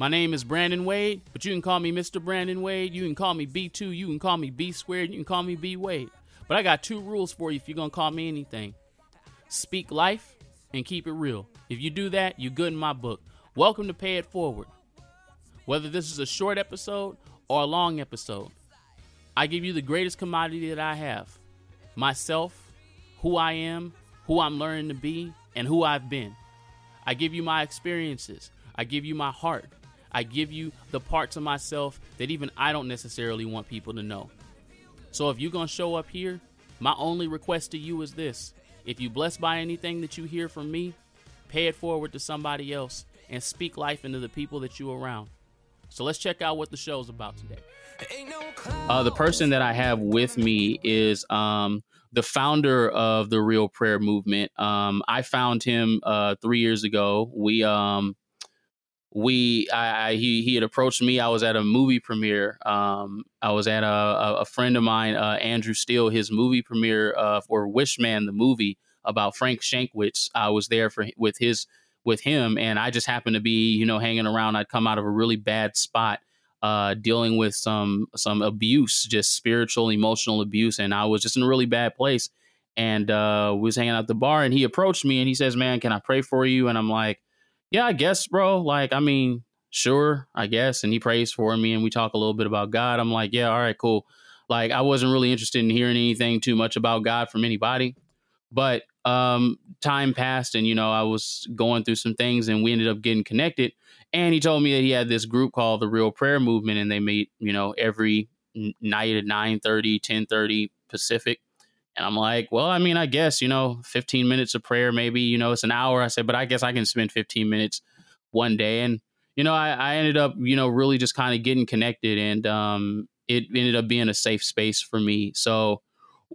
My name is Brandon Wade, but you can call me Mr. Brandon Wade. You can call me B2. You can call me B squared. You can call me B Wade. But I got two rules for you if you're going to call me anything. Speak life and keep it real. If you do that, you're good in my book. Welcome to Pay It Forward. Whether this is a short episode or a long episode, I give you the greatest commodity that I have. Myself, who I am, who I'm learning to be, and who I've been. I give you my experiences. I give you my heart. I give you the parts of myself that even I don't necessarily want people to know. So if you're going to show up here, my only request to you is this. If you're blessed by anything that you hear from me, pay it forward to somebody else and speak life into the people that you're around. So let's check out what the show's about today. The person that I have with me is the founder of The Real Prayer Movement. I found him 3 years ago. He had approached me. I was at a movie premiere. I was at a friend of mine, Andrew Steele, his movie premiere for Wish Man, the movie about Frank Shankwitz. I was there with him, and I just happened to be, hanging around. I'd come out of a really bad spot, dealing with some abuse, just spiritual, emotional abuse, and I was just in a really bad place. And we was hanging out at the bar, and he approached me, and he says, "Man, can I pray for you?" And I'm like, "Yeah, I guess, bro. Sure, I guess." And he prays for me, and we talk a little bit about God. I'm like, "Yeah, all right, cool." I wasn't really interested in hearing anything too much about God from anybody, but time passed, and I was going through some things, and we ended up getting connected. And he told me that he had this group called The Real Prayer Movement, and they meet, every night at 9:30, 10:30 Pacific. And I'm like, well, I guess, 15 minutes of prayer, maybe, it's an hour. I said, but I guess I can spend 15 minutes one day. And, I ended up, really just kind of getting connected, and it ended up being a safe space for me. So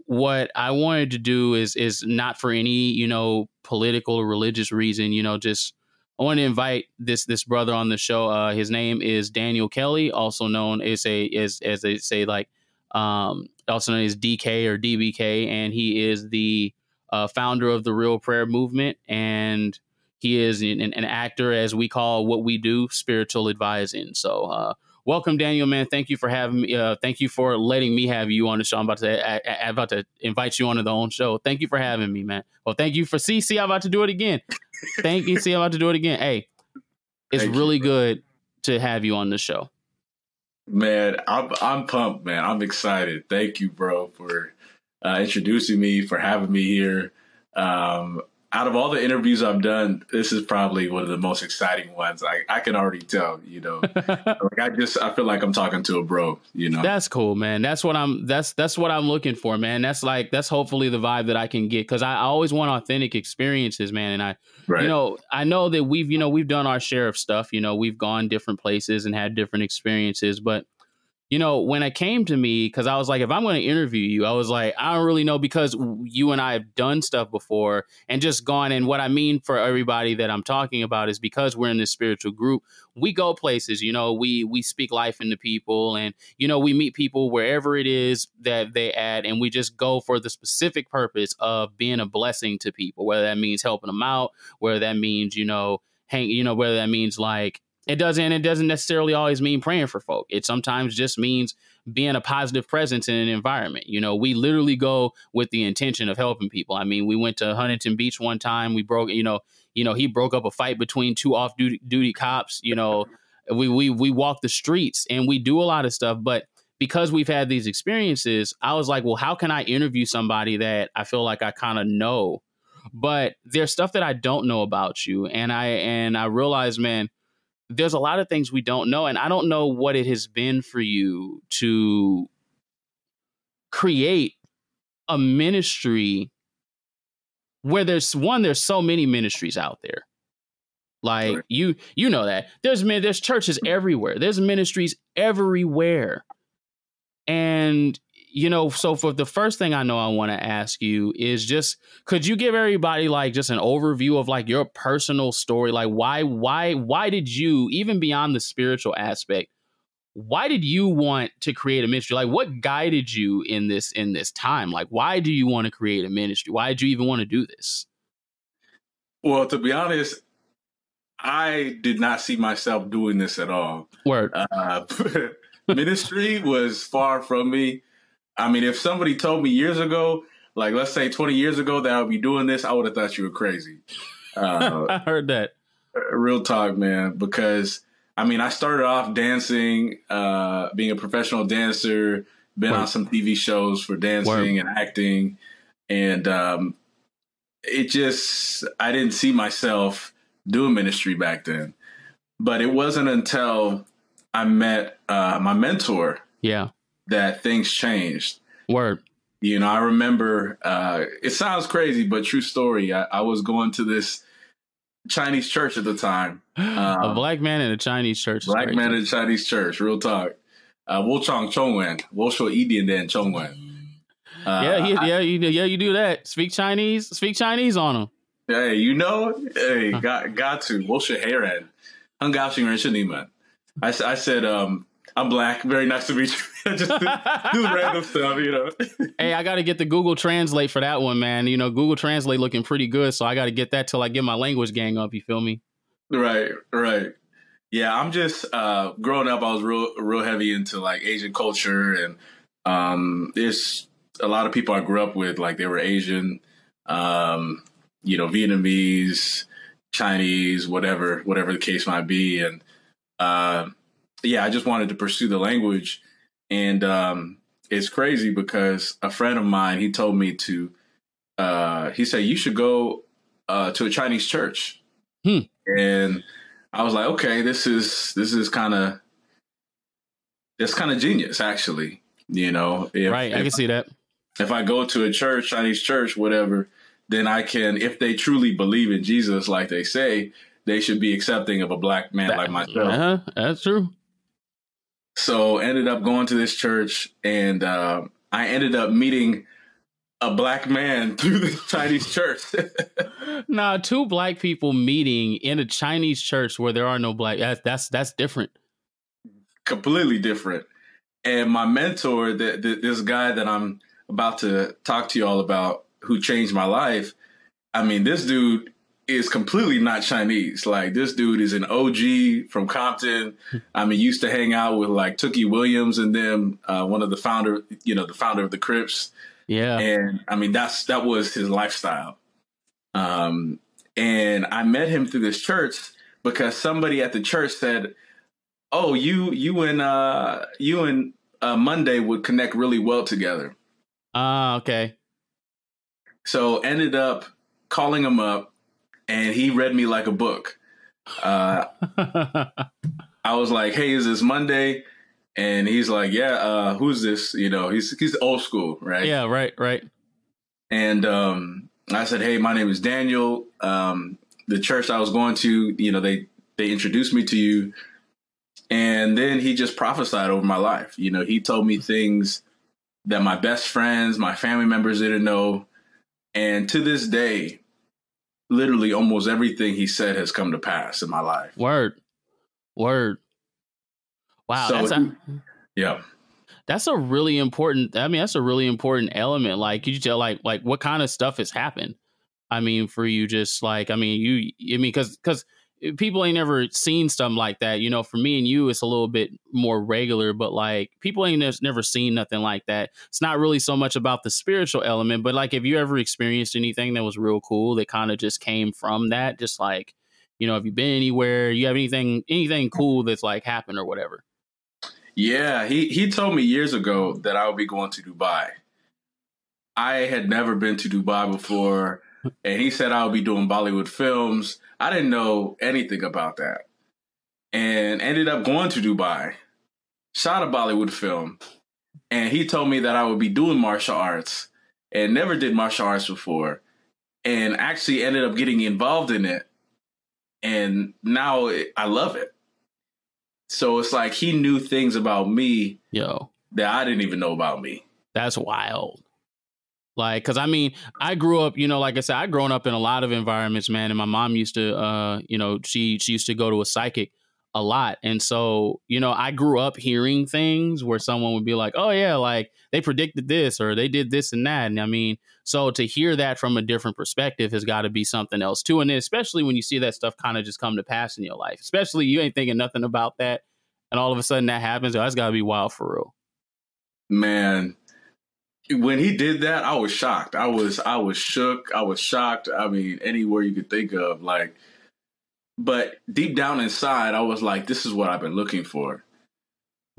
what I wanted to do is not for any, political or religious reason, just I want to invite this brother on the show. His name is Daniel Kelly, also known as they say, also known as DK or DBK, and he is the founder of The Real Prayer Movement, and he is an actor, as we call what we do, spiritual advising. So welcome, Daniel, man. Thank you for having me. Thank you for letting me have you on the show. I'm about to invite you onto the own show. Thank you for having me, man. Well, thank you for I'm about to do it again. Thank you. I'm about to do it again. Hey, it's really good to have you on the show. Man, I'm pumped, man. I'm excited. Thank you, bro, for introducing me, for having me here. Out of all the interviews I've done, this is probably one of the most exciting ones. I can already tell, I feel like I'm talking to a bro, That's cool, man. That's what I'm looking for, man. That's hopefully the vibe that I can get, because I always want authentic experiences, man. And I know that we've done our share of stuff. We've gone different places and had different experiences. But, when it came to me, because I was like, if I'm going to interview you, I was like, I don't really know, because you and I have done stuff before and just gone. And what I mean for everybody that I'm talking about is, because we're in this spiritual group, we go places, we speak life into people, and, we meet people wherever it is that they at, and we just go for the specific purpose of being a blessing to people, whether that means helping them out, whether that means, whether that means it doesn't necessarily always mean praying for folk. It sometimes just means being a positive presence in an environment. We literally go with the intention of helping people. We went to Huntington Beach one time. We broke, he broke up a fight between two off-duty cops. We walk the streets, and we do a lot of stuff. But because we've had these experiences, I was like, well, how can I interview somebody that I feel like I kind of know? But there's stuff that I don't know about you. And I realized, man, there's a lot of things we don't know. And I don't know what it has been for you to create a ministry where there's so many ministries out there. Sure. You know that there's churches everywhere. There's ministries everywhere. And, so for the first thing I want to ask you is, just could you give everybody just an overview of your personal story? Why did you, even beyond the spiritual aspect, why did you want to create a ministry? What guided you in this time? Why do you want to create a ministry? Why did you even want to do this? Well, to be honest, I did not see myself doing this at all. Word. Ministry was far from me. I mean, if somebody told me years ago, like let's say 20 years ago that I would be doing this, I would have thought you were crazy. I heard that. Real talk, man, because I mean, I started off dancing, being a professional dancer, been Word. On some TV shows for dancing Word. And acting. And it just, I didn't see myself doing ministry back then. But it wasn't until I met my mentor yeah. that things changed. Word. You know, I remember, it sounds crazy, but true story. I was going to this Chinese church at the time. A black man in a Chinese church. Black man in a Chinese church. Real talk. Wochong Chongwen. Wosho Idian Dan Chongwen. Yeah, you do that. Speak Chinese on them. Hey, you know, got to. Wosho Heran. Hungaoshing Renshin Niman. I said, I'm black. Very nice to meet you. Just do random stuff, you know. Hey, I got to get the Google Translate for that one, man. You know, Google Translate looking pretty good, so I got to get that till I get my language gang up. You feel me? Right. Yeah, I'm just growing up. I was real heavy into like Asian culture, and it's a lot of people I grew up with. Like they were Asian, you know, Vietnamese, Chinese, whatever the case might be, and. Yeah, I just wanted to pursue the language. And it's crazy because a friend of mine, he told me he said, you should go to a Chinese church. And I was like, okay, this is kind of genius, actually. You know, I can see that. If I go to a church, Chinese church, whatever, then I can, if they truly believe in Jesus, like they say, they should be accepting of a black man like myself. Uh-huh, that's true. So ended up going to this church, and I ended up meeting a black man through the Chinese church. Nah, two black people meeting in a Chinese church where there are no black. That's different. Completely different. And my mentor, this guy that I'm about to talk to you all about, who changed my life. I mean, this dude is completely not Chinese. Like this dude is an OG from Compton. I mean, used to hang out with like Tookie Williams and them, one of the founder of the Crips. Yeah. And I mean, that was his lifestyle. And I met him through this church because somebody at the church said, oh, you and Monday would connect really well together. Okay. So ended up calling him up, and he read me like a book. I was like, hey, is this Monday? And he's like, yeah, who's this? You know, he's old school, right? Yeah, right. And I said, hey, my name is Daniel. The church I was going to, you know, they introduced me to you. And then he just prophesied over my life. You know, he told me things that my best friends, my family members didn't know. And to this day, literally almost everything he said has come to pass in my life. Word. Wow. So that's a really important, that's a really important element. Like, could you tell like what kind of stuff has happened? I mean, for you just like, because people ain't never seen something like that. You know, for me and you, it's a little bit more regular, but like people ain't never seen nothing like that. It's not really so much about the spiritual element, but like, have you ever experienced anything that was real cool that kind of just came from that? Just like, you know, have you been anywhere? You have anything cool that's like happened or whatever? Yeah. He told me years ago that I would be going to Dubai. I had never been to Dubai before. And he said I would be doing Bollywood films. I didn't know anything about that. And ended up going to Dubai, shot a Bollywood film. And he told me that I would be doing martial arts and never did martial arts before. And actually ended up getting involved in it. And now I love it. So it's like he knew things about me that I didn't even know about me. That's wild. Like, cause I mean, I grew up, you know, like I said, I grown up in a lot of environments, man. And my mom used to, she used to go to a psychic a lot. And so, you know, I grew up hearing things where someone would be like, oh, yeah, like they predicted this or they did this and that. And I mean, so to hear that from a different perspective has got to be something else, too. And then especially when you see that stuff kind of just come to pass in your life, especially you ain't thinking nothing about that. And all of a sudden that happens. Oh, that's got to be wild for real. Man, when he did that, I was shocked. I was shook. I was shocked. I mean, anywhere you could think of, like. But deep down inside, I was like, this is what I've been looking for,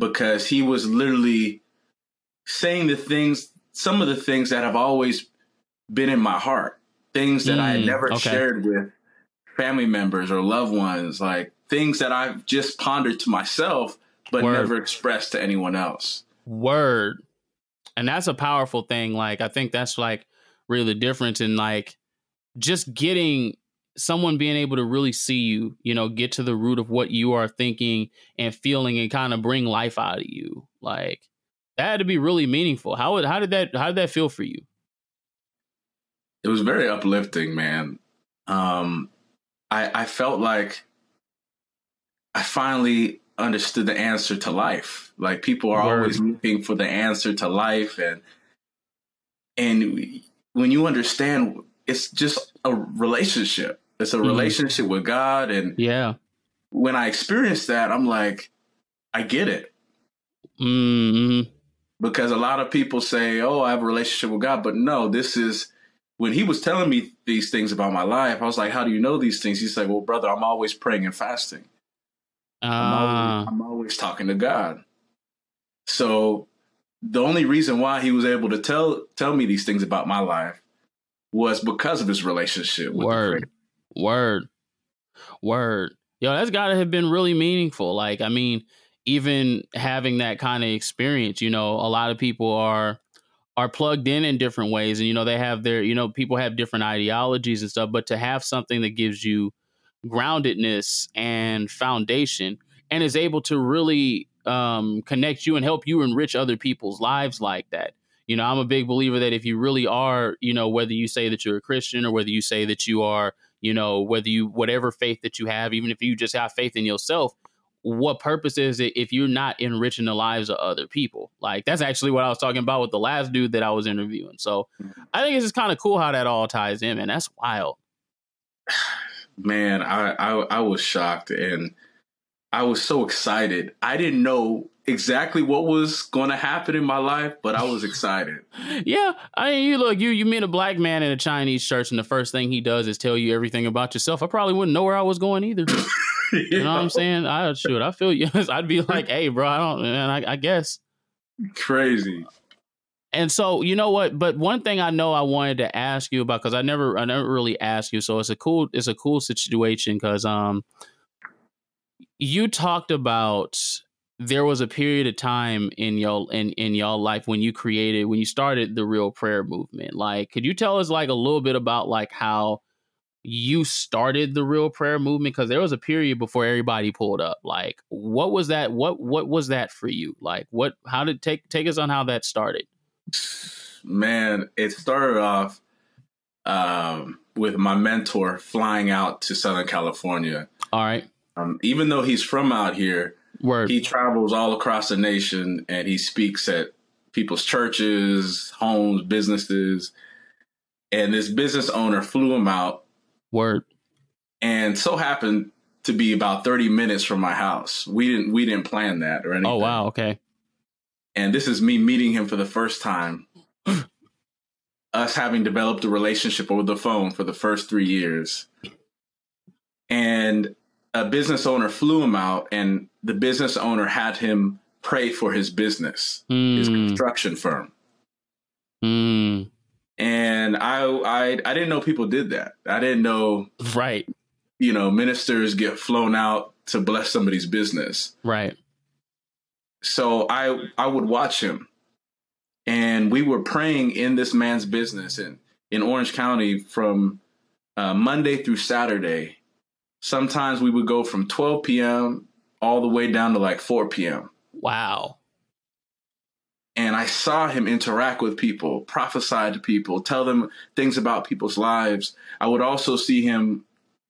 because he was literally saying the things, some of the things that have always been in my heart, things that I had never shared with family members or loved ones, like things that I've just pondered to myself, but never expressed to anyone else. Word. And that's a powerful thing. Like, I think that's like really different in like just getting someone being able to really see you, you know, get to the root of what you are thinking and feeling and kind of bring life out of you. Like that had to be really meaningful. How did that feel for you? It was very uplifting, man. I felt like I finally understood the answer to life. Like people are always looking for the answer to life. And when you understand, it's just a relationship. It's a relationship with God. And yeah, when I experienced that, I'm like, I get it. Mm-hmm. Because a lot of people say, oh, I have a relationship with God. But no, this is when he was telling me these things about my life. I was like, how do you know these things? He said, well, brother, I'm always praying and fasting. I'm always talking to God. So the only reason why he was able to tell me these things about my life was because of his relationship with the Word. Yo, that's gotta have been really meaningful. Like, I mean, even having that kind of experience, you know, a lot of people are plugged in different ways, and, you know, they have their, you know, people have different ideologies and stuff, but to have something that gives you groundedness and foundation and is able to really connect you and help you enrich other people's lives like that. You know, I'm a big believer that if you really are, you know, whether you say that you're a Christian or whether you say that you are, you know, whatever faith that you have, even if you just have faith in yourself, what purpose is it if you're not enriching the lives of other people? Like, that's actually what I was talking about with the last dude that I was interviewing. So I think it's just kind of cool how that all ties in, man. That's wild. Man, I was shocked and I was so excited. I didn't know exactly what was going to happen in my life, but I was excited. Yeah. I mean, you look, you meet a black man in a Chinese church and the first thing he does is tell you everything about yourself. I probably wouldn't know where I was going either. You know what I'm saying? I feel you. I'd be like, hey, bro, I guess. Crazy. And so, you know what? But one thing I know I wanted to ask you about, because I never really asked you. So it's a cool situation because you talked about there was a period of time in your life when you started the Real Prayer Movement. Like, could you tell us like a little bit about like how you started the Real Prayer Movement? Because there was a period before everybody pulled up. Like, what was that? What was that for you? Like, what? How did take us on how that started? Man, it started off with my mentor flying out to Southern California. All right. Even though he's from out here. Word. He travels all across the nation and he speaks at people's churches, homes, businesses. And this business owner flew him out. Word. And so happened to be about 30 minutes from my house. We didn't plan that or anything. Oh, wow. Okay. And this is me meeting him for the first time. Us having developed a relationship over the phone for the first 3 years. And a business owner flew him out, and the business owner had him pray for his business, his construction firm. Mm. And I didn't know people did that. I didn't know, right? You know, ministers get flown out to bless somebody's business, right? So I would watch him, and we were praying in this man's business in Orange County from Monday through Saturday. Sometimes we would go from 12 p.m. all the way down to like 4 p.m. Wow. And I saw him interact with people, prophesy to people, tell them things about people's lives. I would also see him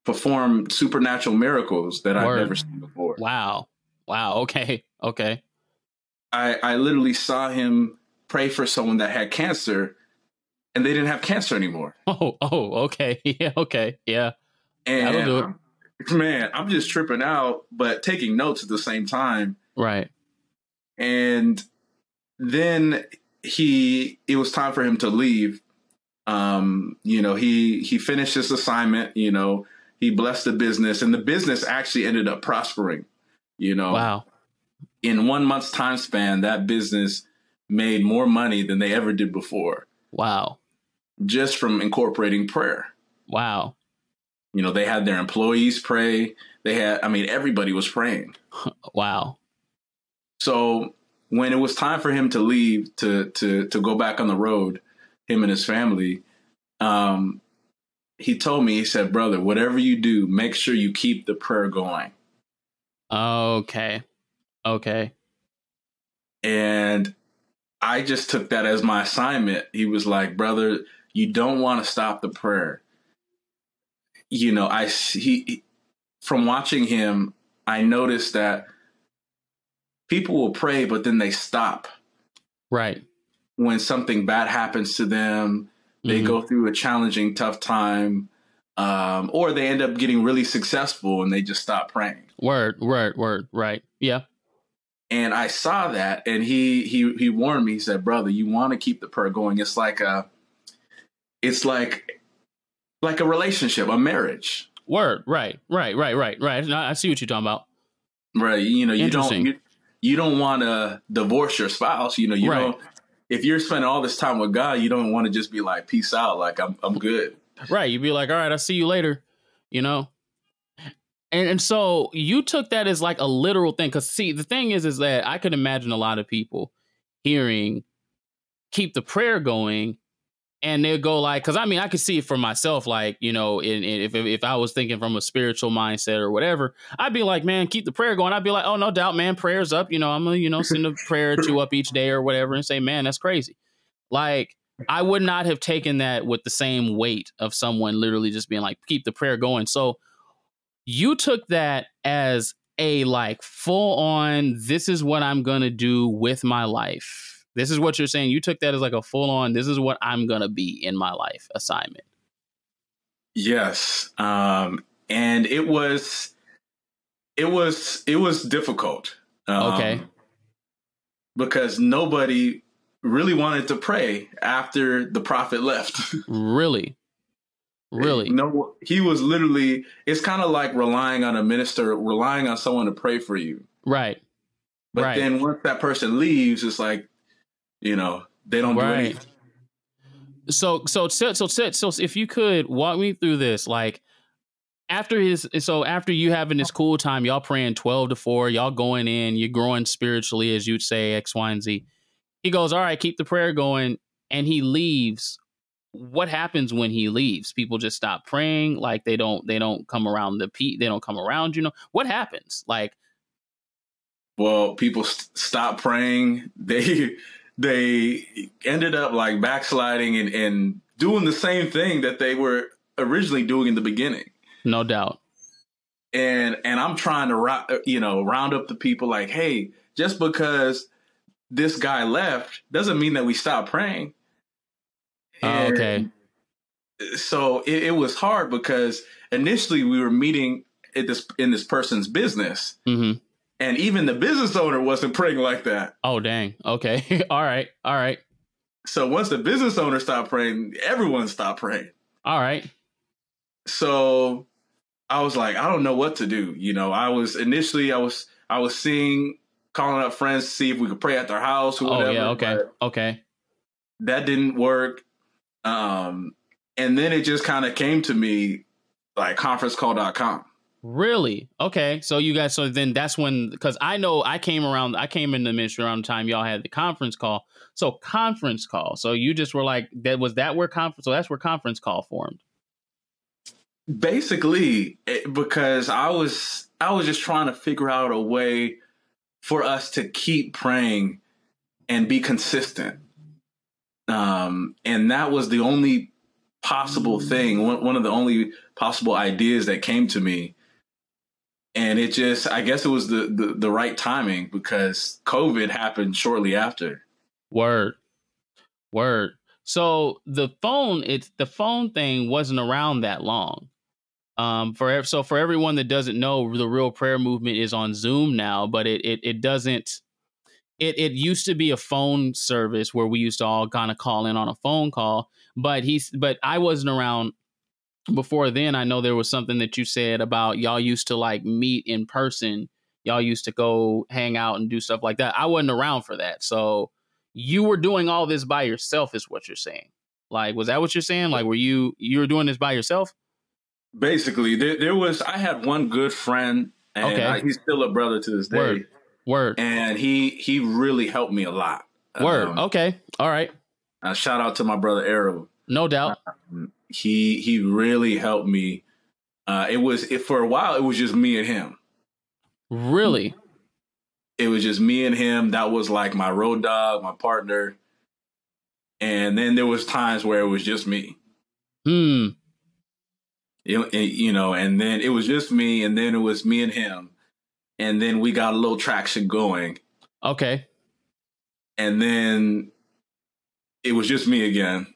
perform supernatural miracles that I've never seen before. Wow. Wow. Okay. Okay. I literally saw him pray for someone that had cancer, and they didn't have cancer anymore. Oh, okay. Yeah. Okay. Yeah. And that'll do it. Man, I'm just tripping out, but taking notes at the same time. Right. And then it was time for him to leave. He finished his assignment, he blessed the business, and the business actually ended up prospering, Wow. In 1 month's time span, that business made more money than they ever did before. Wow. Just from incorporating prayer. Wow. They had their employees pray. Everybody was praying. Wow. So when it was time for him to leave, to go back on the road, him and his family, he told me, he said, brother, whatever you do, make sure you keep the prayer going. Okay. And I just took that as my assignment. He was like, brother, you don't want to stop the prayer. From watching him, I noticed that people will pray, but then they stop. Right. When something bad happens to them, they go through a challenging, tough time, or they end up getting really successful and they just stop praying. Word. Right. Yeah. And I saw that, and he warned me. He said, brother, you want to keep the prayer going. It's like a relationship, a marriage. Word. Right. I see what you're talking about. Right. You don't want to divorce your spouse. Don't. If you're spending all this time with God, you don't want to just be like, peace out. Like, I'm good. Right. You'd be like, all right, I'll see you later, And so you took that as like a literal thing. Because, see, the thing is that I could imagine a lot of people hearing keep the prayer going. And they'll go like, because I could see it for myself, like, if I was thinking from a spiritual mindset or whatever, I'd be like, man, keep the prayer going. I'd be like, oh, no doubt, man, prayer's up. I'm going to, send a prayer or two up each day or whatever and say, man, that's crazy. Like, I would not have taken that with the same weight of someone literally just being like, keep the prayer going. So you took that as a like full on, this is what I'm going to do with my life. This is what you're saying. You took that as like a full on, this is what I'm going to be in my life assignment. Yes. And it was difficult. Okay. Because nobody really wanted to pray after the prophet left. Really? No, he was literally, it's kind of like relying on someone to pray for you. Right. But then once that person leaves, it's like, they don't do anything. So if you could walk me through this, like after you having this cool time, y'all praying 12 to 4, y'all going in, you're growing spiritually, as you'd say, X, Y, and Z. He goes, all right, keep the prayer going. And he leaves. What happens when he leaves? People just stop praying. Like they don't come around they don't come around, what happens? Like, well, people stop praying. They ended up like backsliding and doing the same thing that they were originally doing in the beginning. No doubt. And I'm trying to, round up the people like, hey, just because this guy left doesn't mean that we stop praying. Okay. So it was hard because initially we were meeting in this person's business. Mm-hmm. And even the business owner wasn't praying like that. Oh, dang. Okay. All right. So once the business owner stopped praying, everyone stopped praying. All right. So I was like, I don't know what to do. I was seeing, calling up friends to see if we could pray at their house or whatever. Oh, yeah. Okay. That didn't work. And then it just kind of came to me like conferencecall.com. Really? Okay. So then that's when, because I know I came in the ministry around the time y'all had the conference call. So conference call. So you just were like, that's where conference call formed. Basically, because I was just trying to figure out a way for us to keep praying and be consistent. And that was the only possible thing, one of the only possible ideas that came to me. And it just, I guess it was the right timing because COVID happened shortly after. Word. So the phone thing wasn't around that long. For everyone that doesn't know, the Real Prayer Movement is on Zoom now, but it used to be a phone service where we used to all kind of call in on a phone call, but I wasn't around before then. I know there was something that you said about y'all used to like meet in person. Y'all used to go hang out and do stuff like that. I wasn't around for that. So you were doing all this by yourself is what you're saying. Like, was that what you're saying? Like, were you were doing this by yourself? Basically, I had one good friend, and okay. He's still a brother to this day. Word. And he really helped me a lot. Word. Okay. All right. Shout out to my brother, Arrow. No doubt. He really helped me. For a while, it was just me and him. Really? It was just me and him. That was like my road dog, my partner. And then there was times where it was just me. Hmm. And then it was just me, and then it was me and him, and then we got a little traction going. Okay. And then it was just me again.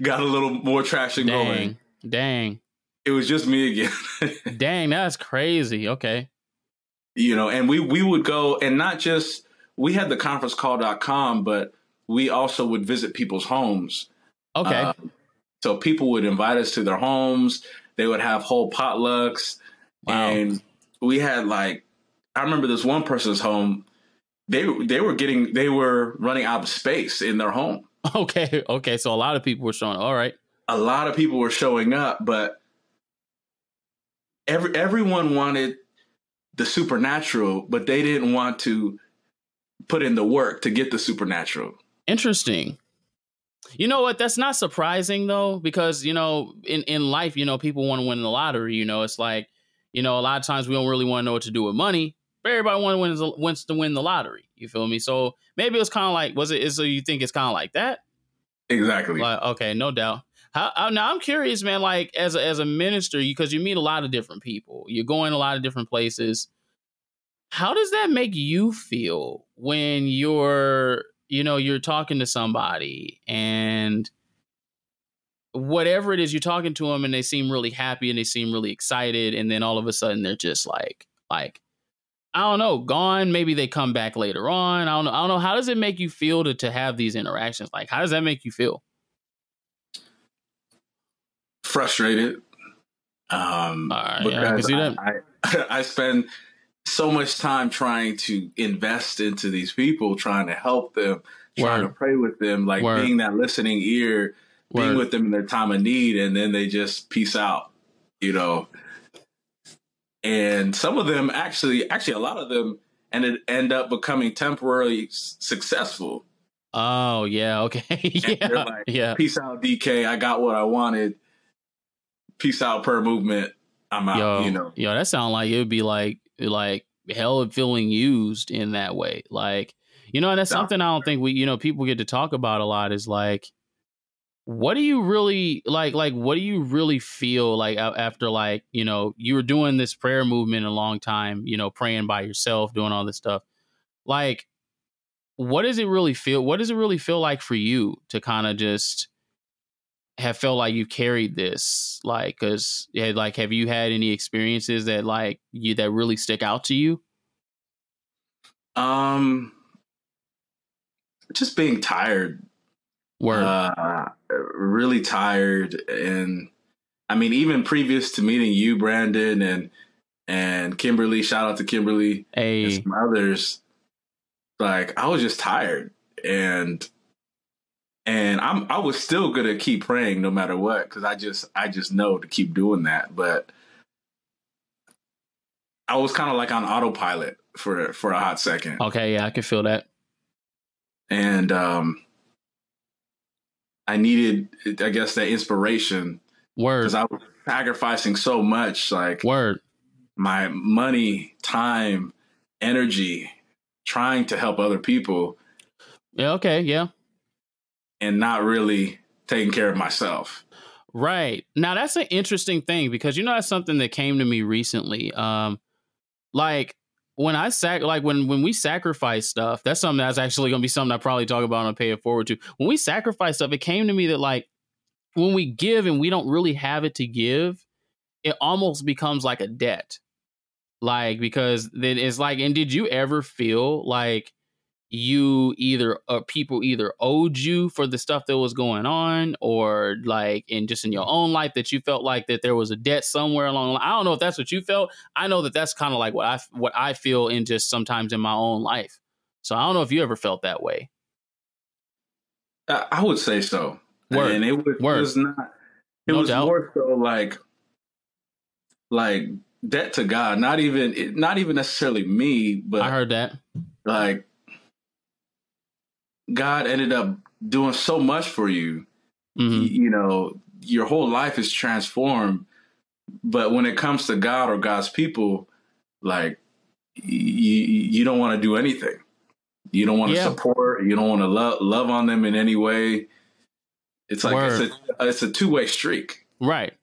Got a little more traction going. Dang. It was just me again. Dang, that's crazy. Okay. And we would go, and not just, we had the conferencecall.com, but we also would visit people's homes. Okay. So people would invite us to their homes. They would have whole potlucks. Wow. And we had I remember this one person's home. They were running out of space in their home. Okay. So a lot of people were showing up. All right. A lot of people were showing up, but everyone wanted the supernatural, but they didn't want to put in the work to get the supernatural. Interesting. You know what? That's not surprising, though, because, in life, people want to win the lottery. It's like, a lot of times we don't really want to know what to do with money. But everybody wants to win the lottery. You feel me? So maybe it was kind of like, so you think it's kind of like that? Exactly. Like, okay, no doubt. Now I'm curious, man, like as a minister, because you meet a lot of different people, you're going a lot of different places. How does that make you feel when you're... you're talking to somebody and whatever it is, you're talking to them and they seem really happy and they seem really excited. And then all of a sudden they're just like, I don't know, gone. Maybe they come back later on. I don't know. How does it make you feel to have these interactions? Like, how does that make you feel? Frustrated. Because yeah, I spend so much time trying to invest into these people, trying to help them, trying to pray with them, like Word. Being that listening ear, being with them in their time of need. And then they just peace out, and some of them actually a lot of them end up becoming temporarily successful. Oh yeah. Okay. Yeah. They're like, yeah. Peace out, DK. I got what I wanted. Peace out, prayer movement. I'm out, that sounds like it would be like hell and feeling used in that way. Like, and that's something I don't think we, people get to talk about a lot is like, what do you really like, what do you really feel like after you were doing this prayer movement a long time, praying by yourself, doing all this stuff. Like, what does it really feel like for you to kind of just have felt like you carried this, have you had any experiences that that really stick out to you? Just being tired. Word. Really tired. And I mean, even previous to meeting you, Brandon, and Kimberly, shout out to Kimberly and some others. Like, I was just tired and I was still going to keep praying no matter what, because I just know to keep doing that. But I was kind of like on autopilot for a hot second. Okay, yeah, I can feel that. And I needed, I guess, that inspiration. Word. Because I was sacrificing so much, like Word. My money, time, energy, trying to help other people. Yeah, okay, yeah. And not really taking care of myself. Right. Now, that's an interesting thing, because, you know, that's something that came to me recently. Like when I when we sacrifice stuff, that's something that's actually going to be something I probably talk about on Pay It Forward too. When we sacrifice stuff, it came to me that, like, when we give and we don't really have it to give, it almost becomes like a debt. Like, because then it's like, and did you ever feel like you either people either owed you for the stuff that was going on, or like in your own life that you felt like that there was a debt somewhere along the line? I don't know if that's what you felt. I know that that's kind of like what I feel in just sometimes in my own life. So I don't know if you ever felt that way. I would say so. Word. And it was more so like debt to God, not even necessarily me, but I heard that like God ended up doing so much for you. Mm-hmm. You know, your whole life is transformed. But when it comes to God or God's people, like you don't want to do anything. You don't want to support. You don't want to love on them in any way. It's like it's a two-way streak. Right.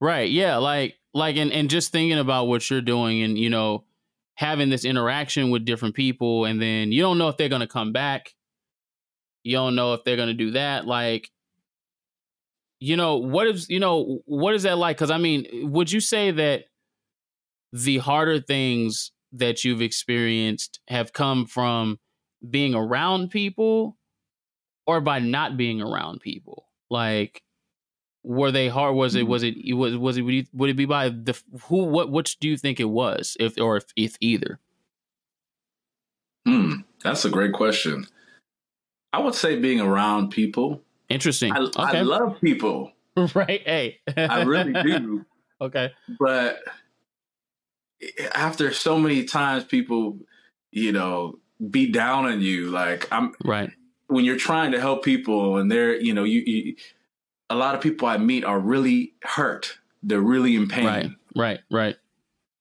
Yeah. Like, and just thinking about what you're doing, and, you know, having this interaction with different people, and then you don't know if they're going to come back. You don't know if they're going to do that. Like, you know, what is that like? Because, I mean, would you say that the harder things that you've experienced have come from being around people, or by not being around people? Like, were they hard? Would it be by the who? Which do you think it was, if either? That's a great question. I would say being around people. Interesting. I love people. Right. Hey, I really do. Okay. But after so many times, people, you know, be down on you. Like, I'm right when you're trying to help people, and they're, you know, you a lot of people I meet are really hurt. They're really in pain. Right.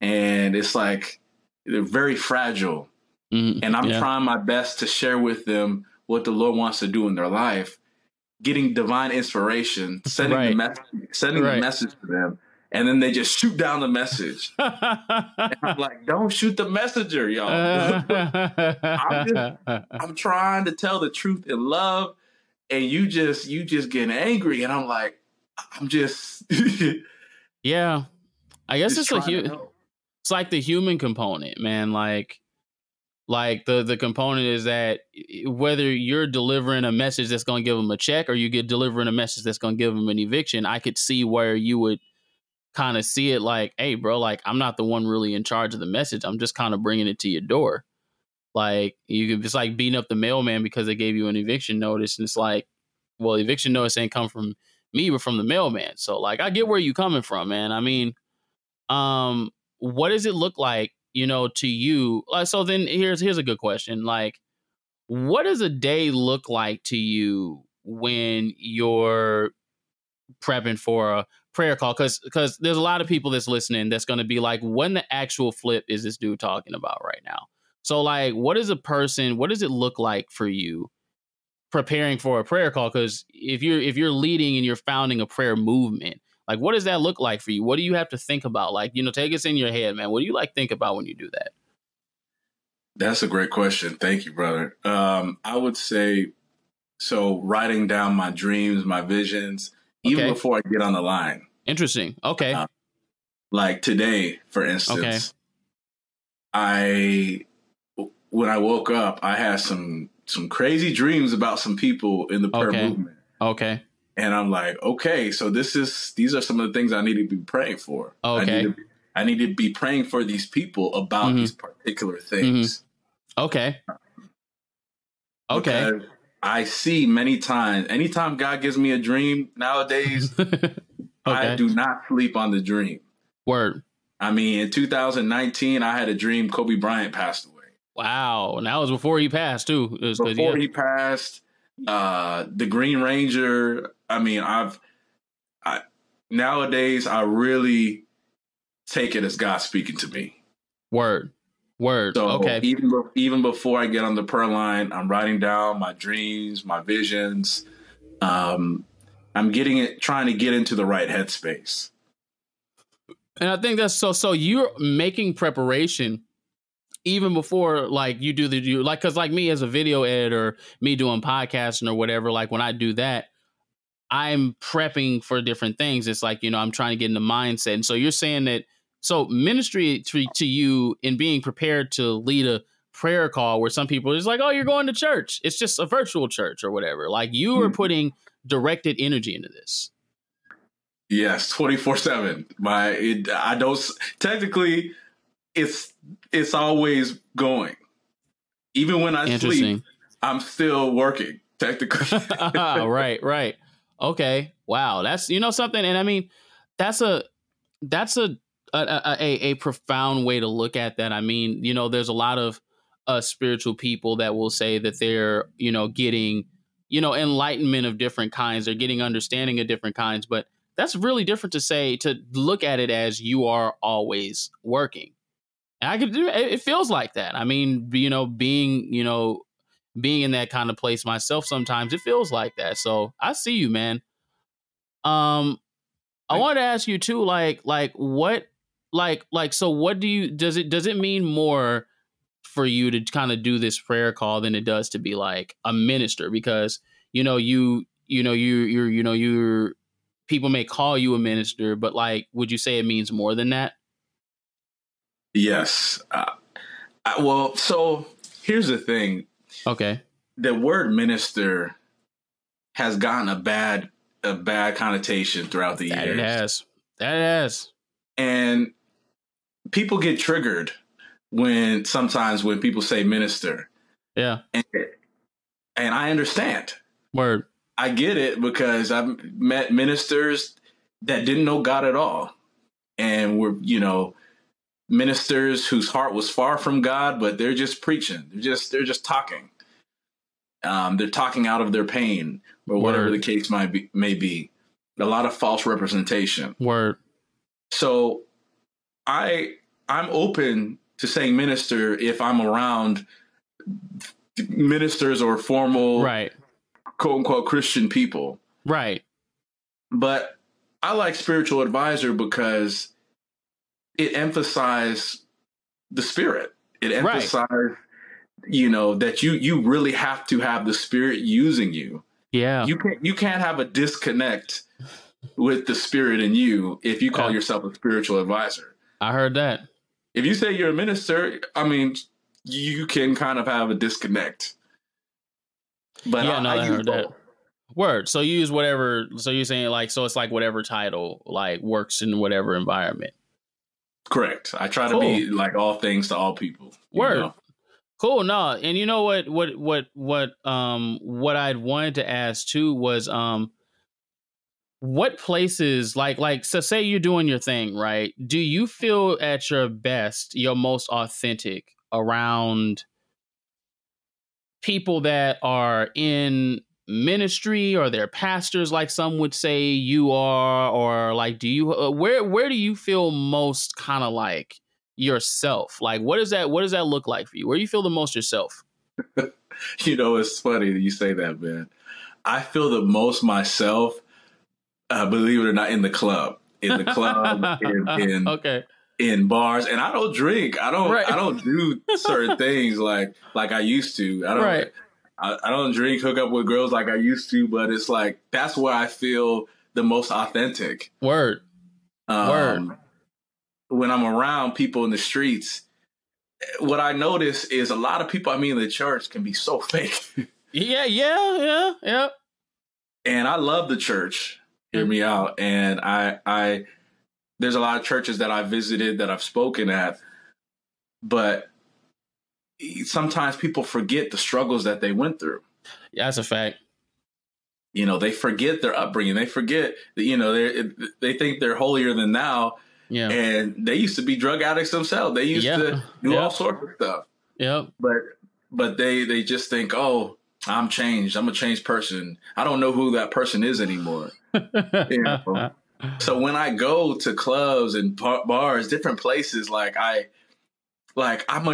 And it's like, they're very fragile. And I'm trying my best to share with them what the Lord wants to do in their life, getting divine inspiration, sending the message to them. And then they just shoot down the message. And I'm like, don't shoot the messenger, y'all. I'm trying to tell the truth in love. And you just getting angry, and I'm like, I'm just, yeah. I guess it's like the human component, man. Like the component is that whether you're delivering a message that's going to give them a check, or you get delivering a message that's going to give them an eviction, I could see where you would kind of see it like, hey, bro, like I'm not the one really in charge of the message. I'm just kind of bringing it to your door. Like you could just like beating up the mailman because they gave you an eviction notice. And it's like, well, eviction notice ain't come from me, but from the mailman. So like, I get where you coming from, man. I mean, what does it look like, you know, to you? So then here's a good question. Like, what does a day look like to you when you're prepping for a prayer call? Cause there's a lot of people that's listening that's going to be like, when the actual flip is this dude talking about right now? So like, what does it look like for you preparing for a prayer call? Because if you're leading and you're founding a prayer movement, like what does that look like for you? What do you have to think about? Like, you know, take us in your head, man. What do you like think about when you do that? That's a great question. Thank you, brother. I would say, so writing down my dreams, my visions, even before I get on the line. Interesting. Okay. Like today, for instance, When I woke up, I had some crazy dreams about some people in the prayer movement. Okay. And I'm like, okay, so these are some of the things I need to be praying for. Okay. I need to be praying for these people about these particular things. Mm-hmm. Okay. Okay. Because I see many times, anytime God gives me a dream nowadays, I do not sleep on the dream. Word. I mean, in 2019, I had a dream Kobe Bryant passed away. Wow. And that was before he passed, too. He passed, the Green Ranger. I mean, nowadays, I really take it as God speaking to me. Word. So even before I get on the prayer line, I'm writing down my dreams, my visions, I'm getting it, trying to get into the right headspace. And I think that's so you're making preparation even before, like, you do because like me as a video editor, me doing podcasting or whatever, like when I do that, I'm prepping for different things. It's like, you know, I'm trying to get in the mindset. And so you're saying that, so ministry to you in being prepared to lead a prayer call where some people are just like, oh, you're going to church. It's just a virtual church or whatever. Like you are putting directed energy into this. Yes, 24/7. I don't technically. It's always going. Even when I sleep, I'm still working technically. Right. Okay. Wow. That's, you know, something. And I mean, that's a profound way to look at that. I mean, you know, there's a lot of spiritual people that will say that they're, you know, getting, you know, enlightenment of different kinds. They're getting understanding of different kinds, but that's really different to look at it as you are always working. And it feels like that. I mean, being in that kind of place myself, sometimes it feels like that. So I see you, man. I wanted to ask you too, so what does it mean more for you to kind of do this prayer call than it does to be like a minister? Because, you know, you're people may call you a minister, but like, would you say it means more than that? Yes. So here's the thing. Okay. The word minister has gotten a bad connotation throughout the years. That has. And people get triggered when people say minister. Yeah. And I understand. Word. I get it, because I've met ministers that didn't know God at all. And were, you know, ministers whose heart was far from God, but they're just preaching. They're just talking. They're talking out of their pain, or whatever the case may be. A lot of false representation. Word. So I'm open to saying minister if I'm around ministers or formal, right, quote unquote Christian people. Right. But I like spiritual advisor because it emphasized the spirit. It emphasized, you know, that you really have to have the spirit using you. Yeah. You can't have a disconnect with the spirit in you if you call yourself a spiritual advisor. I heard that. If you say you're a minister, I mean, you can kind of have a disconnect. But yeah, I heard that. Word. So you use whatever. So you're saying like, so it's like whatever title like works in whatever environment. Correct. I try to be like all things to all people. Word. Know? Cool. No. And you know what I'd wanted to ask too was, what places like, so say you're doing your thing, right? Do you feel at your best, your most authentic around people that are in ministry or their pastors, like some would say you are, or like, do you, where do you feel most kind of like yourself? Like, what does that look like for you? Where do you feel the most yourself? You know, it's funny that you say that, man. I feel the most myself, believe it or not, in the club, in bars. And I don't drink. I don't do certain things like I used to. I don't. Right. I don't drink, hook up with girls like I used to, but it's like, that's where I feel the most authentic. Word. When I'm around people in the streets, what I notice is a lot of people I meet in the church can be so fake. Yeah. And I love the church. Hear me out. And I there's a lot of churches that I visited that I've spoken at, but sometimes people forget the struggles that they went through. Yeah, that's a fact. You know, they forget their upbringing. They forget that, you know, they think they're holier than thou. Yeah. And they used to be drug addicts themselves. They used to do all sorts of stuff. Yeah. But they just think, oh, I'm changed. I'm a changed person. I don't know who that person is anymore. You know? So when I go to clubs and bars, different places, like I'm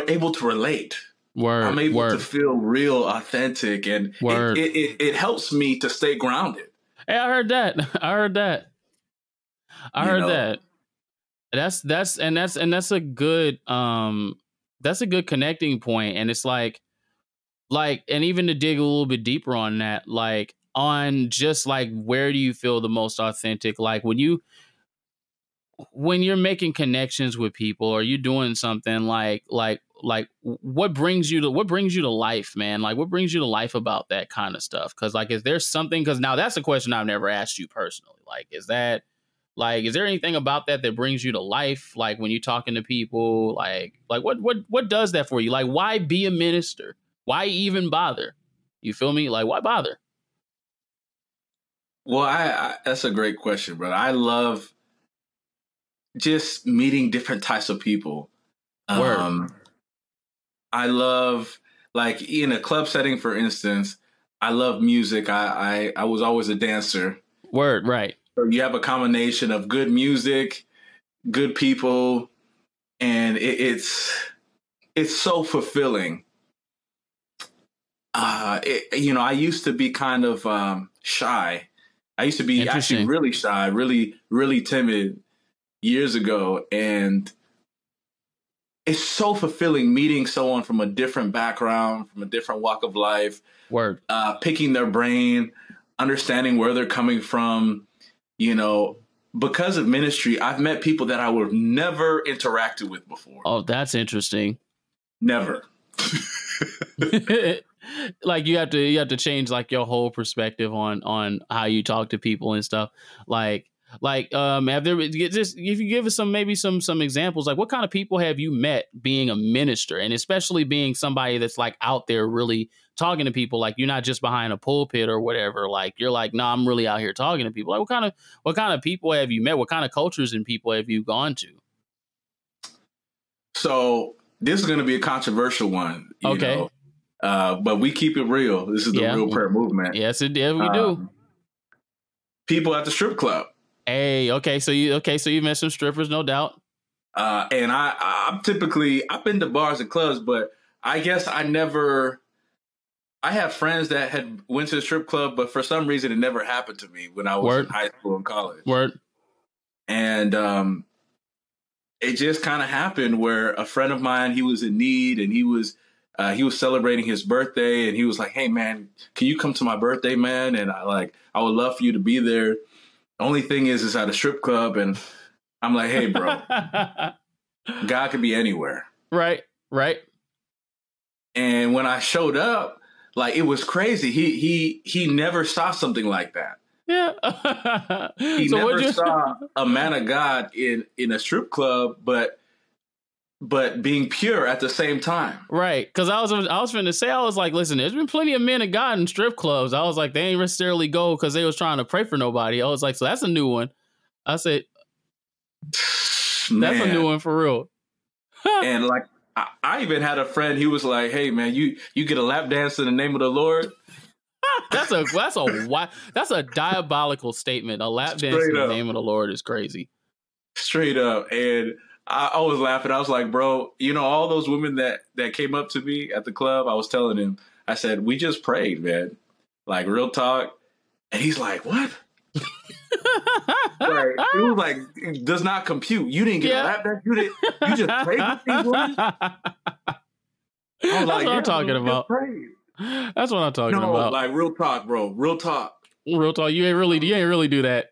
able to relate. Word, I'm able to feel real, authentic, and it helps me to stay grounded. Hey, I heard that. I heard that. That's a good connecting point. And it's like, and even to dig a little bit deeper on that, like on just like, where do you feel the most authentic? Like when you're making connections with people or you're doing something like what brings you to life, man? Like what brings you to life about that kind of stuff? Cause like, is there something, cause now that's a question I've never asked you personally. Like, is there anything about that brings you to life? Like when you're talking to people, like what does that for you? Like why be a minister? Why even bother? You feel me? Like why bother? Well, I that's a great question, brother. I love just meeting different types of people. Word. I love, like in a club setting, for instance, I love music. I was always a dancer. Word, right. So you have a combination of good music, good people, and it's so fulfilling. I used to be kind of shy. I used to be actually really shy, really, really timid years ago. And it's so fulfilling meeting someone from a different background, from a different walk of life. Word. Picking their brain, understanding where they're coming from. You know, because of ministry, I've met people that I would have never interacted with before. Oh, that's interesting. Never. Like you have to change like your whole perspective on how you talk to people and stuff. Like have there just, if you give us some examples, like what kind of people have you met being a minister, and especially being somebody that's like out there really talking to people? Like you're not just behind a pulpit or whatever. Like you're like, no, I'm really out here talking to people. Like what kind of people have you met? What kind of cultures and people have you gone to? So this is going to be a controversial one. You know? But we keep it real. This is the real prayer movement. Yes, it is. We do. People at the strip club. Hey, okay. So you met some strippers, no doubt. And I've been to bars and clubs, but I guess I have friends that had went to the strip club, but for some reason it never happened to me when I was in high school and college. Word. And it just kind of happened where a friend of mine, he was in need, and he was celebrating his birthday, and he was like, "Hey man, can you come to my birthday, man? And I would love for you to be there. The only thing is at a strip club." And I'm like, "Hey bro, God could be anywhere." Right. And when I showed up, like it was crazy. He never saw something like that. Yeah. He never saw a man of God in a strip club, but being pure at the same time. Right. Because I was finna say, I was like, listen, there's been plenty of men of God in strip clubs. I was like, they ain't necessarily go because they was trying to pray for nobody. I was like, so that's a new one. I said, that's a new one for real. And like, I even had a friend, he was like, "Hey man, you get a lap dance in the name of the Lord." That's a diabolical statement. A lap dance in the name of the Lord is crazy. Straight up. And I was laughing. I was like, "Bro, you know, all those women that came up to me at the club," I was telling him, I said, "we just prayed, man. Like real talk." And he's like, "What?" Like, it was like, it does not compute. You didn't get a lap dance. You just prayed with these women. That's what I'm talking about. Like real talk, bro. Real talk. Real talk. You ain't really do that.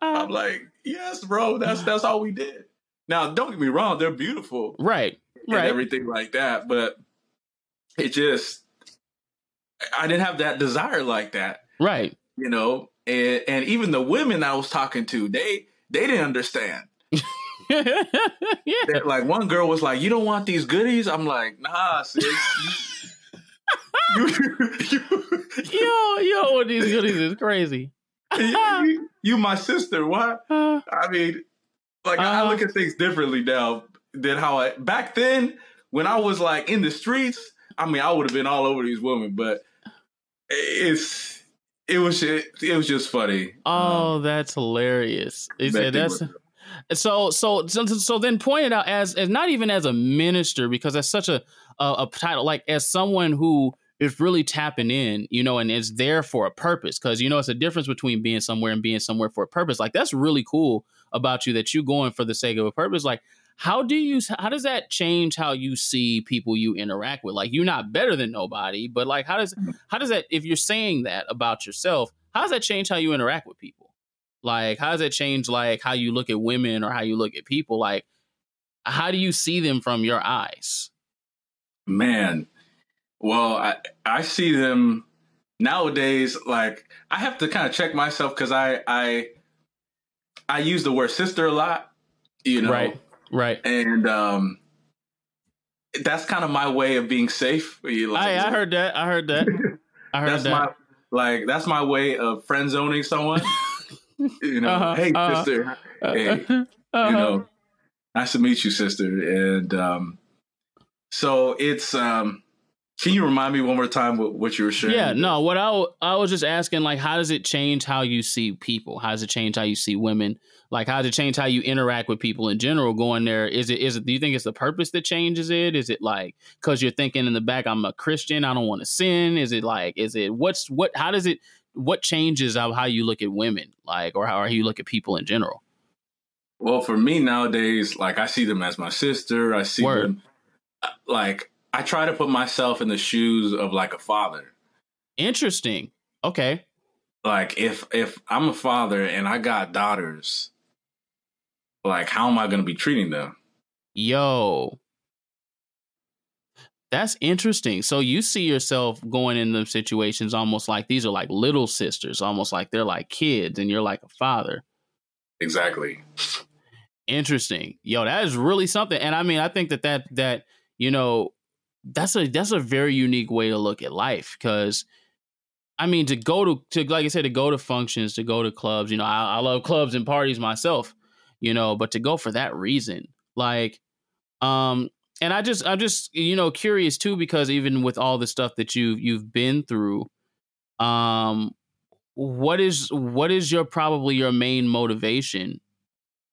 I'm like, yes, bro. That's all we did. Now, don't get me wrong. They're beautiful, right, and everything like that. But it just, I didn't have that desire like that, right? You know, and even the women I was talking to, they didn't understand. Yeah. They're like, one girl was like, "You don't want these goodies?" I'm like, "Nah, sis." you don't want these goodies is crazy. you my sister, what? I mean, like I look at things differently now than how I back then when I was like in the streets. I mean, I would have been all over these women, but it was just funny. Oh, that's hilarious. He said that's So then pointed out as not even as a minister, because that's such a title, like as someone who is really tapping in, you know, and is there for a purpose. Because, you know, it's a difference between being somewhere and being somewhere for a purpose. Like, that's really cool about you, that you're going for the sake of a purpose. Like, how does that change how you see people you interact with? Like, you're not better than nobody, but like, how does that, if you're saying that about yourself, how does that change how you interact with people? Like, how does that change, like, how you look at women or how you look at people? Like, how do you see them from your eyes? Man, well, I see them nowadays, like, I have to kind of check myself, because I use the word sister a lot, you know? Right. And that's kind of my way of being safe. I heard that. That's my way of friend zoning someone. You know, hey, sister. Hey, you know, nice to meet you, sister. And so it's can you remind me one more time what you were sharing? Yeah, no, what I was just asking, like, how does it change how you see people? How does it change how you see women? Like, how does it change how you interact with people in general going there? Is it, do you think it's the purpose that changes it? Is it like, cause you're thinking in the back, I'm a Christian, I don't want to sin. What changes how you look at women, like, or how you look at people in general? Well, for me nowadays, like, I see them as my sister. I see them, like, I try to put myself in the shoes of like a father. Interesting. Okay. Like, if I'm a father and I got daughters, like, how am I going to be treating them? Yo, that's interesting. So you see yourself going in them situations almost like these are like little sisters, almost like they're like kids and you're like a father. Exactly. Interesting. Yo, that is really something. And I mean, I think that you know, that's a very unique way to look at life, because I mean, to go to functions, to go to clubs, you know, I love clubs and parties myself, you know, but to go for that reason, like, and I'm just, you know, curious too, because even with all the stuff that you've been through, what is your, probably your main motivation,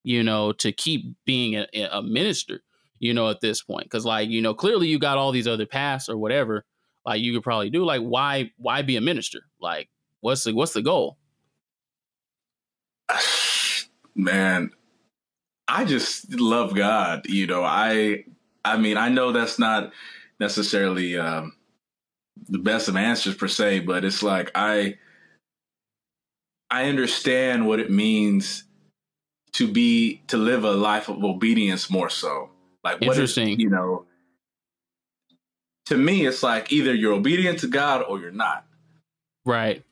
you know, to keep being a minister, you know, at this point? 'Cause like, you know, clearly you got all these other paths or whatever, like you could probably do, like, why be a minister? Like, what's the goal? Man, I just love God. You know, I mean, I know that's not necessarily the best of answers per se, but it's like, I understand what it means to live a life of obedience more so. Like, interesting. What is, you know, to me, it's like either you're obedient to God or you're not. Right.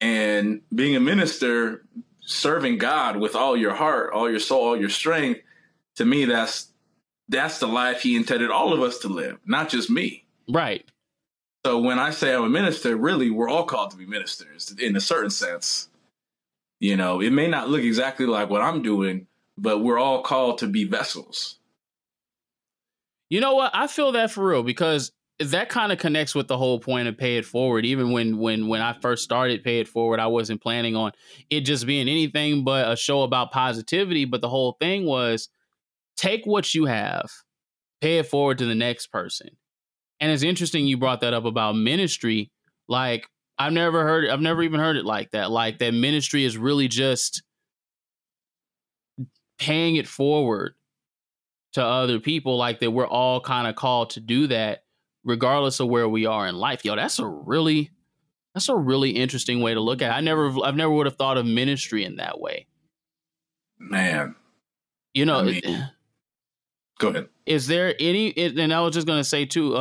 And being a minister, serving God with all your heart, all your soul, all your strength, to me, that's the life he intended all of us to live, not just me. Right. So when I say I'm a minister, really, we're all called to be ministers in a certain sense. You know, it may not look exactly like what I'm doing, but we're all called to be vessels. You know what? I feel that for real, because that kind of connects with the whole point of Pay It Forward. Even when I first started Pay It Forward, I wasn't planning on it just being anything but a show about positivity. But the whole thing was, take what you have, pay it forward to the next person. And it's interesting you brought that up about ministry. Like, I've never even heard it like that. Like, that ministry is really just paying it forward to other people, like that we're all kind of called to do that, regardless of where we are in life. Yo, that's a really interesting way to look at it. I've never would have thought of ministry in that way. Man, you know, I mean, go ahead. Is there any, and I was just going to say too,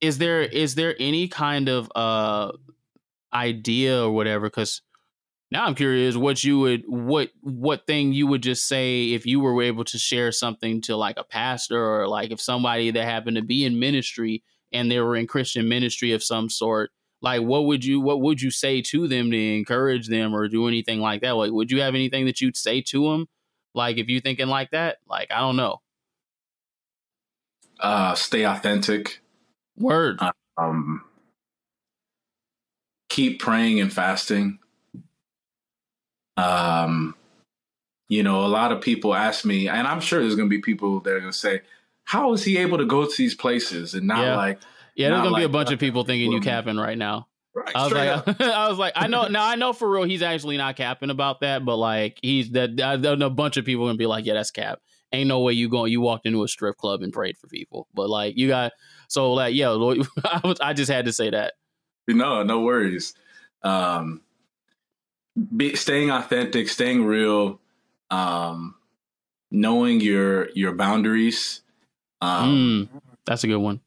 is there any kind of idea or whatever? 'Cause now I'm curious what thing you would just say if you were able to share something to like a pastor, or like if somebody that happened to be in ministry and they were in Christian ministry of some sort, like what would you say to them to encourage them or do anything like that? Like, would you have anything that you'd say to them? Like, if you're thinking like that, like, I don't know. Stay authentic. Word. Keep praying and fasting. You know, a lot of people ask me, and I'm sure there's going to be people that are going to say, how is he able to go to these places and not like... Yeah, there's going to be a bunch of people thinking you capping right now. Right, I was like, I know for real, he's actually not capping about that, but like a bunch of people are going to be like, yeah, that's cap. Ain't no way you walked into a strip club and prayed for people. But like I just had to say that. No worries. Staying authentic, staying real, knowing your boundaries. That's a good one.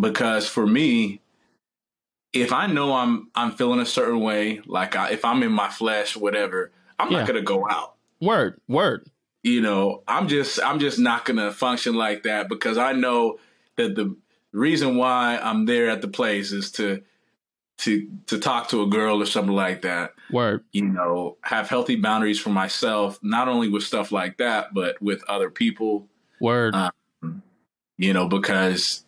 Because for me, if I know I'm feeling a certain way, like if I'm in my flesh, whatever, I'm not going to go out. Word. You know, I'm just not going to function like that, because I know that the reason why I'm there at the place is to talk to a girl or something like that. Word. You know, have healthy boundaries for myself, not only with stuff like that, but with other people. Word. You know, because,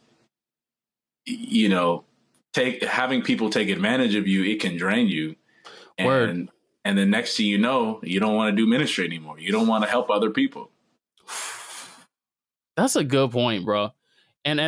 you know, having people take advantage of you, it can drain you. And, word. And then next thing you know, you don't want to do ministry anymore. You don't want to help other people. That's a good point, bro. And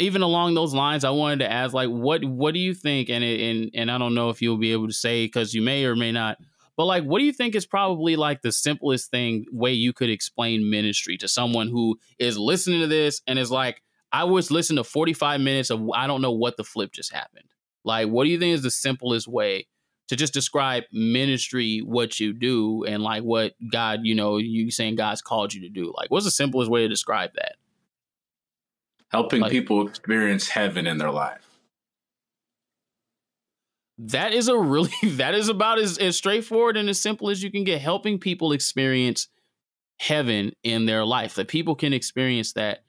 even along those lines, I wanted to ask, like, what do you think? And I don't know if you'll be able to say, because you may or may not, but like, what do you think is probably like the simplest way you could explain ministry to someone who is listening to this and is like, I was listening to 45 minutes of, I don't know what the flip just happened. Like, what do you think is the simplest way to just describe ministry, what you do, and like what God, you know, you saying God's called you to do? Like, what's the simplest way to describe that? Helping people experience heaven in their life. That is about as straightforward and as simple as you can get. Helping people experience heaven in their life, that people can experience that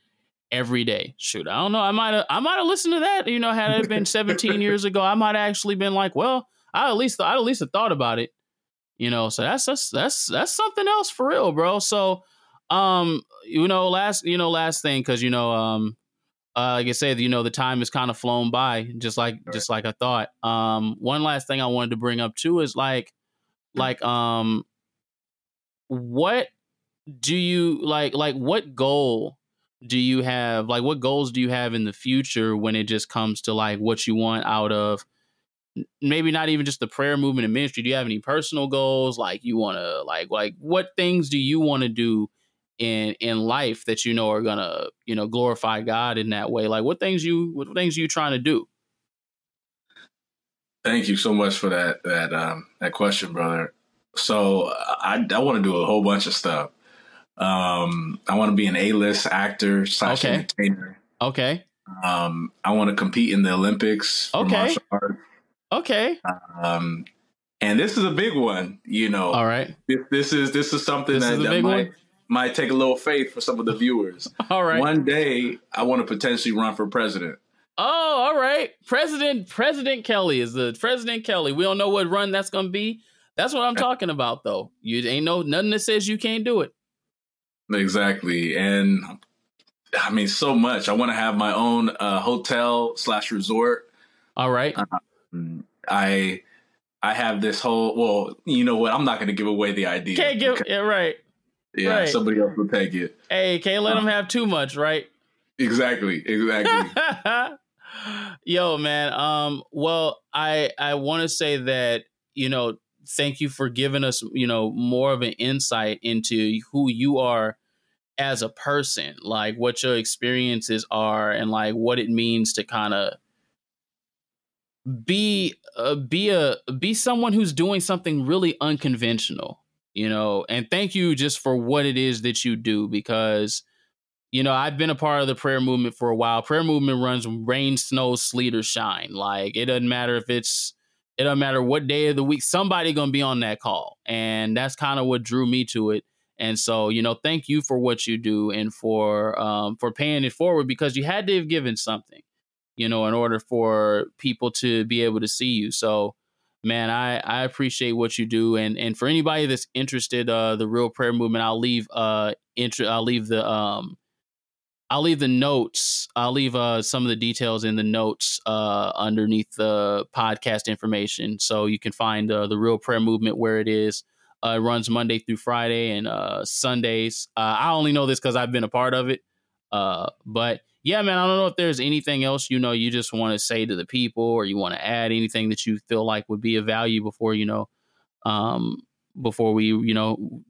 every day. Shoot, I don't know. I might have listened to that. You know, had it been 17 years ago, I might have actually been like, well, I at least have thought about it. You know, so that's something else for real, bro. So, last thing, because like I said, you know, the time has kind of flown by, just like I thought. One last thing I wanted to bring up too is like what do you like what goal do you have? Like, what goals do you have in the future when it just comes to like what you want out of maybe not even just the prayer movement and ministry? Do you have any personal goals? Like, you want to like what things do you want to do in life that, you know, are going to, you know, glorify God in that way? Like, what things you trying to do? Thank you so much for that question, brother. So I want to do a whole bunch of stuff. I want to be an A-list actor / entertainer. Okay. I want to compete in the Olympics. Okay. For martial art. Okay. And this is a big one, you know. All right. This is something that might take a little faith for some of the viewers. All right. One day, I want to potentially run for president. Oh, all right. President Kelly is the President Kelly. We don't know what run that's going to be. That's what I'm talking about, though. You ain't no nothing that says you can't do it. Exactly. And I mean, so much. I want to have my own hotel / resort. All right. I have this whole, well, you know what? I'm not going to give away the idea. Can't give it. Right. Yeah. Right. Somebody else will take it. Hey, can't let them have too much. Right. Exactly. Yo, man. Well, I want to say that, you know, thank you for giving us, you know, more of an insight into who you are as a person, like what your experiences are and like what it means to kind of be someone who's doing something really unconventional, you know. And thank you just for what it is that you do, because, you know, I've been a part of the prayer movement for a while. Prayer movement runs rain, snow, sleet, or shine. Like, it doesn't matter It doesn't matter what day of the week, somebody going to be on that call. And that's kind of what drew me to it. And so, you know, thank you for what you do and for paying it forward, because you had to have given something, you know, in order for people to be able to see you. So, man, I appreciate what you do. And for anybody that's interested, the Real Prayer Movement, I'll leave some of the details in the notes underneath the podcast information. So you can find the Real Prayer Movement, where it is, It runs Monday through Friday and Sundays. I only know this because I've been a part of it. But yeah, man, I don't know if there's anything else, you just want to say to the people, or you want to add anything that you feel like would be of value before, before we,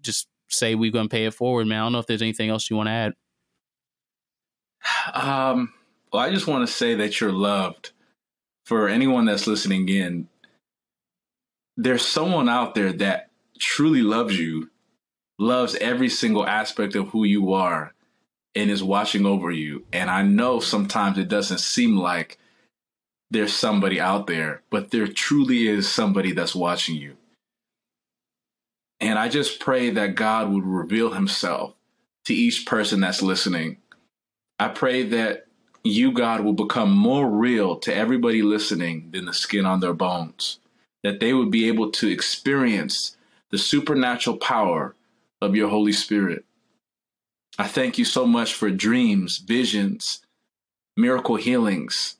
just say we're going to pay it forward, man. I don't know if there's anything else you want to add. Well, I just want to say that you're loved. For anyone that's listening in, there's someone out there that truly loves you, loves every single aspect of who you are, and is watching over you. And I know sometimes it doesn't seem like there's somebody out there, but there truly is somebody that's watching you. And I just pray that God would reveal himself to each person that's listening. I pray that you, God, will become more real to everybody listening than the skin on their bones, that they would be able to experience the supernatural power of your Holy Spirit. I thank you so much for dreams, visions, miracle healings,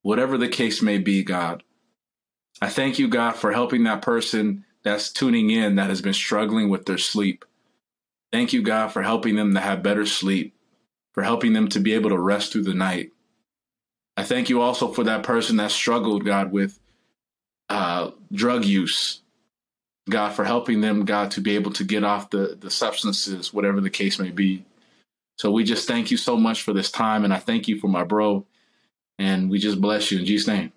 whatever the case may be, God. I thank you, God, for helping that person that's tuning in that has been struggling with their sleep. Thank you, God, for helping them to have better sleep, for helping them to be able to rest through the night. I thank you also for that person that struggled, God, with drug use. God, for helping them, God, to be able to get off the substances, whatever the case may be. So we just thank you so much for this time, and I thank you for my bro, and we just bless you in Jesus' name.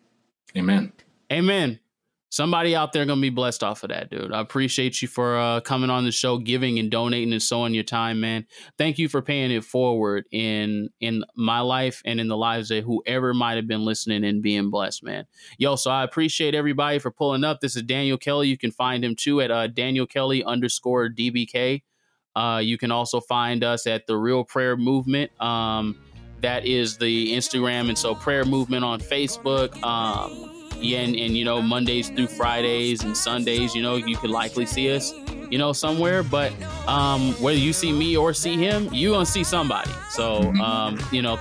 Amen. Amen. Somebody out there going to be blessed off of that, dude. I appreciate you for coming on the show, giving and donating and sowing your time, man. Thank you for paying it forward in my life and in the lives of whoever might have been listening and being blessed, man. Yo, so I appreciate everybody for pulling up. This is Daniel Kelly. You can find him, too, at DanielKelly_DBK. You can also find us at The Real Prayer Movement. That is the Instagram. And so Prayer Movement on Facebook. Yeah, and Mondays through Fridays and Sundays, you could likely see us, somewhere. But whether you see me or see him, you gonna see somebody. So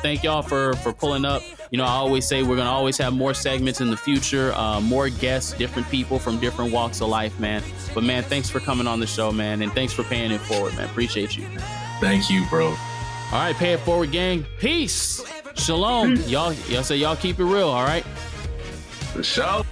thank y'all for pulling up. I always say we're gonna always have more segments in the future, more guests, different people from different walks of life, man. But man, thanks for coming on the show, man, and thanks for paying it forward, man. Appreciate you. Thank you, bro. All right, pay it forward, gang. Peace, shalom, peace. Y'all say y'all keep it real. All right. The show.